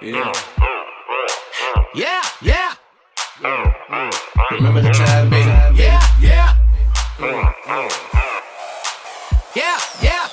Yeah. Yeah, yeah. Remember the time, baby. Yeah, yeah. Yeah, yeah.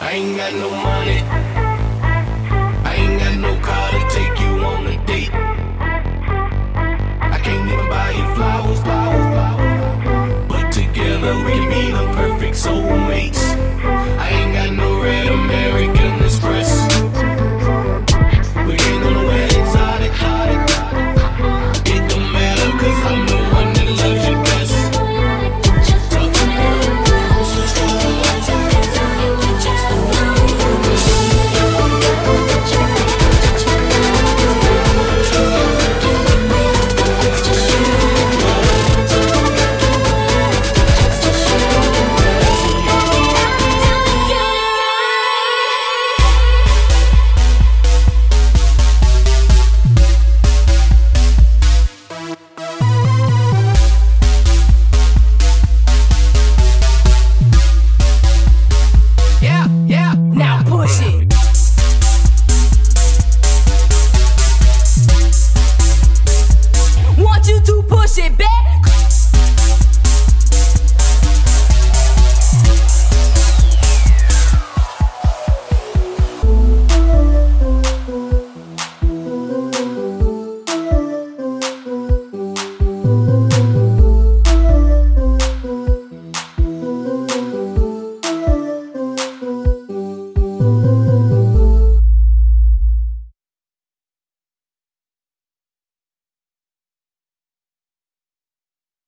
I ain't got no money.